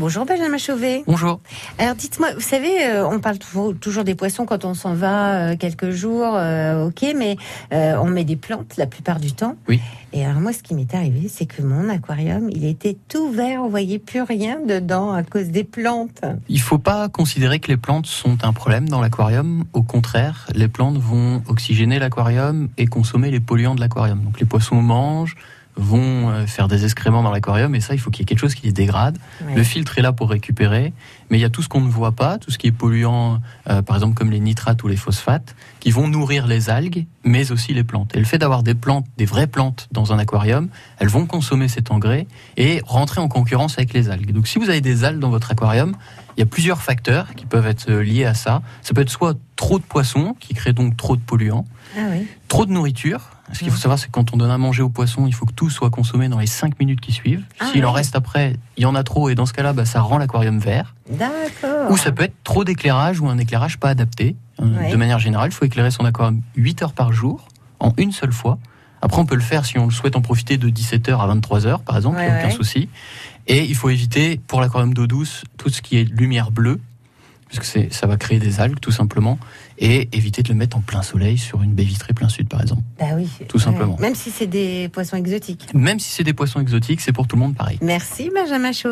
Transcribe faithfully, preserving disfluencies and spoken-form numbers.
Bonjour Benjamin Chauvet. Bonjour. Alors dites-moi, vous savez, euh, on parle toujours, toujours des poissons quand on s'en va euh, quelques jours, euh, ok, mais euh, on met des plantes la plupart du temps. Oui. Et alors moi, ce qui m'est arrivé, c'est que mon aquarium, il était tout vert, on voyait plus rien dedans à cause des plantes. Il faut pas considérer que les plantes sont un problème dans l'aquarium. Au contraire, les plantes vont oxygéner l'aquarium et consommer les polluants de l'aquarium. Donc les poissons mangent, vont faire des excréments dans l'aquarium, et ça, il faut qu'il y ait quelque chose qui les dégrade. Ouais. Le filtre est là pour récupérer, mais il y a tout ce qu'on ne voit pas, tout ce qui est polluant, euh, par exemple comme les nitrates ou les phosphates, qui vont nourrir les algues, mais aussi les plantes. Et le fait d'avoir des plantes, des vraies plantes dans un aquarium, elles vont consommer cet engrais et rentrer en concurrence avec les algues. Donc si vous avez des algues dans votre aquarium, il y a plusieurs facteurs qui peuvent être liés à ça. Ça peut être soit trop de poissons, qui créent donc trop de polluants, ah oui. trop de nourriture. Ce qu'il faut savoir, c'est que quand on donne à manger aux poissons, il faut que tout soit consommé dans les cinq minutes qui suivent. Ah, S'il oui. en reste après, il y en a trop, et dans ce cas-là, bah, ça rend l'aquarium vert. D'accord. Ou ça peut être trop d'éclairage, ou un éclairage pas adapté. Oui. De manière générale, il faut éclairer son aquarium huit heures par jour, en une seule fois. Après, on peut le faire si on le souhaite en profiter de dix-sept heures à vingt-trois heures, par exemple, il n'y a aucun souci. Et il faut éviter, pour l'aquarium d'eau douce, tout ce qui est lumière bleue, parce que c'est, ça va créer des algues, tout simplement, et éviter de le mettre en plein soleil sur une baie vitrée plein sud, par exemple. Bah oui. Tout ouais. simplement. Même si c'est des poissons exotiques. Même si c'est des poissons exotiques, c'est pour tout le monde pareil. Merci Benjamin Chauvet.